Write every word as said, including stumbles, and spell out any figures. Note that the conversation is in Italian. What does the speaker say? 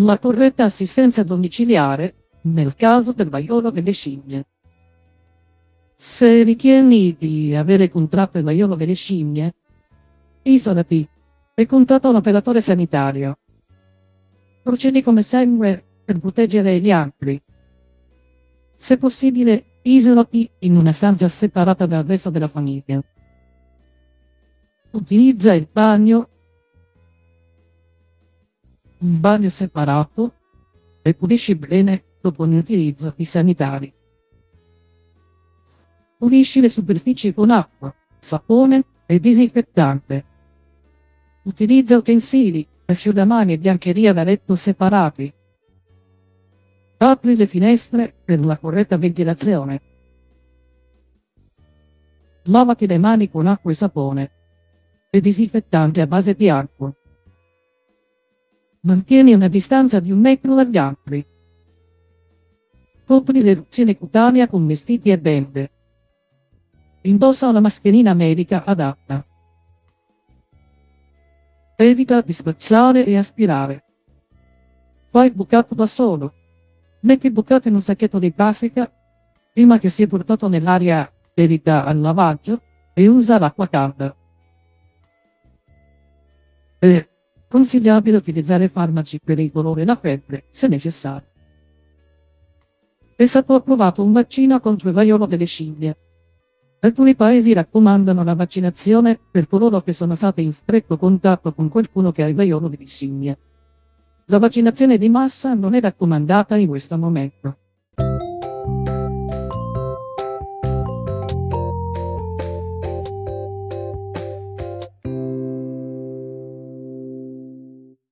La corretta assistenza domiciliare, nel caso del vaiolo delle scimmie. Se ritieni di avere contratto il vaiolo delle scimmie, isolati e contatta un operatore sanitario. Procedi come sempre per proteggere gli altri. Se possibile, isolati in una stanza separata dal resto della famiglia. Utilizza il bagno, un bagno separato, e pulisci bene dopo l'utilizzo di sanitari. Pulisci le superfici con acqua, sapone e disinfettante. Utilizza utensili, asciugamani e biancheria da letto separati. Apri le finestre per una corretta ventilazione. Lavati le mani con acqua e sapone e disinfettante a base di acqua. Mantieni una distanza di un metro dagli altri. Copri l'eruzione cutanea con vestiti e bende. Indossa una mascherina medica adatta. Evita di spazzare e aspirare. Fai il bucato da solo. Metti il bucato in un sacchetto di plastica prima che sia portato nell'area dedita al lavaggio e usa l'acqua calda. È consigliabile utilizzare farmaci per il dolore e la febbre se necessario. È stato approvato un vaccino contro il vaiolo delle scimmie. Alcuni paesi raccomandano la vaccinazione per coloro che sono stati in stretto contatto con qualcuno che ha il vaiolo delle scimmie. La vaccinazione di massa non è raccomandata in questo momento.